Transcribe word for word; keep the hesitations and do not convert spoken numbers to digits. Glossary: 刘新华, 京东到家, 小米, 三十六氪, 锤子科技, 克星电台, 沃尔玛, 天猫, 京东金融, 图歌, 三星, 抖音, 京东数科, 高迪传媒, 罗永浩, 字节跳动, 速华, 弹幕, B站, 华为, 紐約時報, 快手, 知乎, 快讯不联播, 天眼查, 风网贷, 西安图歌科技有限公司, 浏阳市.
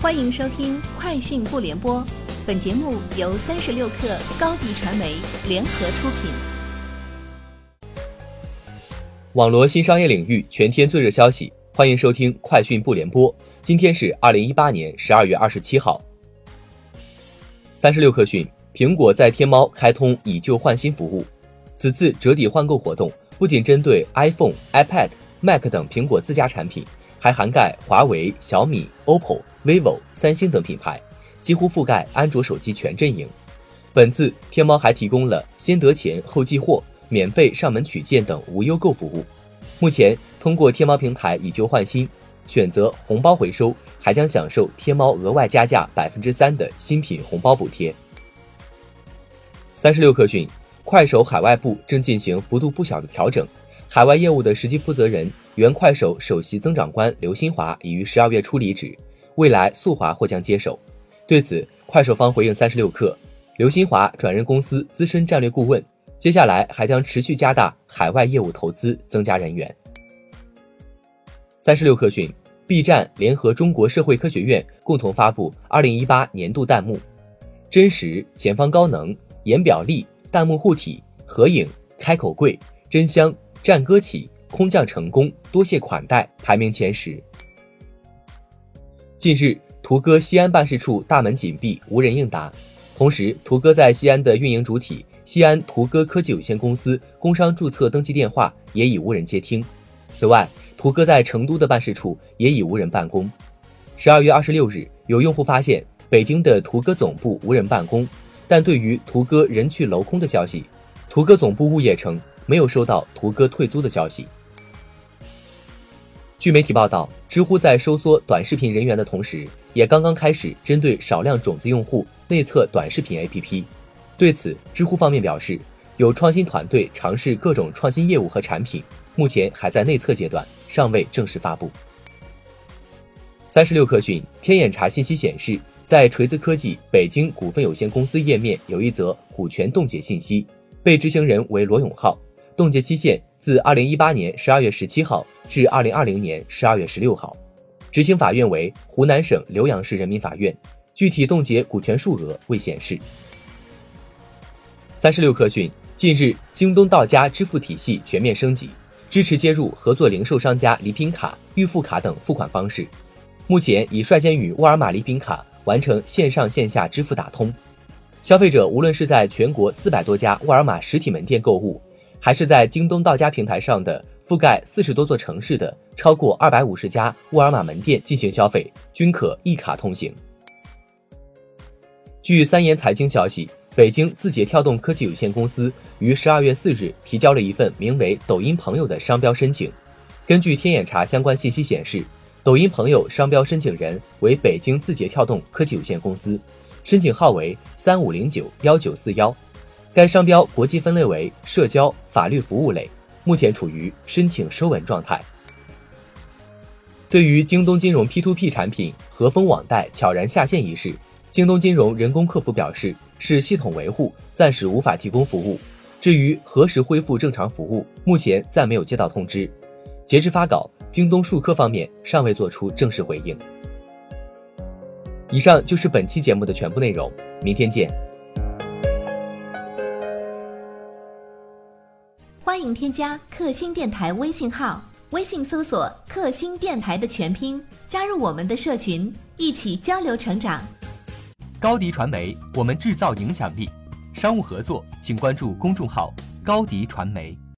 欢迎收听快讯不联播，本节目由三十六克高低传媒联合出品。网罗新商业领域全天最热消息，欢迎收听快讯不联播。今天是二零一八年十二月二十七号。三十六克讯，苹果在天猫开通以旧换新服务，此次折抵换购活动不仅针对 iPhone、iPad、Mac 等苹果自家产品，还涵盖华为、小米、O P P O、V I V O、三星等品牌，几乎覆盖安卓手机全阵营。本次天猫还提供了先得钱后寄货、免费上门取件等无忧购服务。目前通过天猫平台以旧换新，选择红包回收，还将享受天猫额外加价 百分之三 的新品红包补贴。三十六氪讯，快手海外部正进行幅度不小的调整，海外业务的实际负责人、原快手首席增长官刘新华已于十二月初离职，未来速华或将接手。对此，快手方回应三十六氪，刘新华转任公司资深战略顾问，接下来还将持续加大海外业务投资，增加人员。三十六氪讯， B 站联合中国社会科学院共同发布二零一八年度弹幕，真实、前方高能、言表力、弹幕护体、合影、开口跪、真香、战歌起、空降成功、多谢款待排名前十。近日，图歌西安办事处大门紧闭，无人应答。同时，图歌在西安的运营主体西安图歌科技有限公司工商注册登记电话也已无人接听。此外，图歌在成都的办事处也已无人办公。十二月二十六日，有用户发现北京的图歌总部无人办公，但对于图歌人去楼空的消息，图歌总部物业称没有收到图歌退租的消息。据媒体报道，知乎在收缩短视频人员的同时，也刚刚开始针对少量种子用户内测短视频 A P P。 对此，知乎方面表示，有创新团队尝试各种创新业务和产品，目前还在内测阶段，尚未正式发布。三十六氪讯，天眼查信息显示，在锤子科技北京股份有限公司页面有一则股权冻结信息，被执行人为罗永浩，冻结期限自二零一八年十二月十七号至二零二零年十二月十六号，执行法院为湖南省浏阳市人民法院，具体冻结股权数额未显示。三十六氪讯，近日京东到家支付体系全面升级，支持接入合作零售商家礼品卡、预付卡等付款方式，目前已率先与沃尔玛礼品卡完成线上线下支付打通。消费者无论是在全国四百多家沃尔玛实体门店购物，还是在京东到家平台上的覆盖四十多座城市的超过二百五十家沃尔玛门店进行消费，均可一卡通行。据三言财经消息，北京字节跳动科技有限公司于十二月四日提交了一份名为抖音朋友的商标申请。根据天眼查相关信息显示，抖音朋友商标申请人为北京字节跳动科技有限公司，申请号为三五零九一九四一，该商标国际分类为社交法律服务类，目前处于申请收文状态。对于京东金融 P to P 产品和风网贷悄然下线一事，京东金融人工客服表示，是系统维护，暂时无法提供服务，至于何时恢复正常服务，目前暂没有接到通知。截至发稿，京东数科方面尚未做出正式回应。以上就是本期节目的全部内容，明天见。欢迎添加克星电台微信号，微信搜索克星电台的全拼，加入我们的社群，一起交流成长。高迪传媒，我们制造影响力。商务合作，请关注公众号高迪传媒。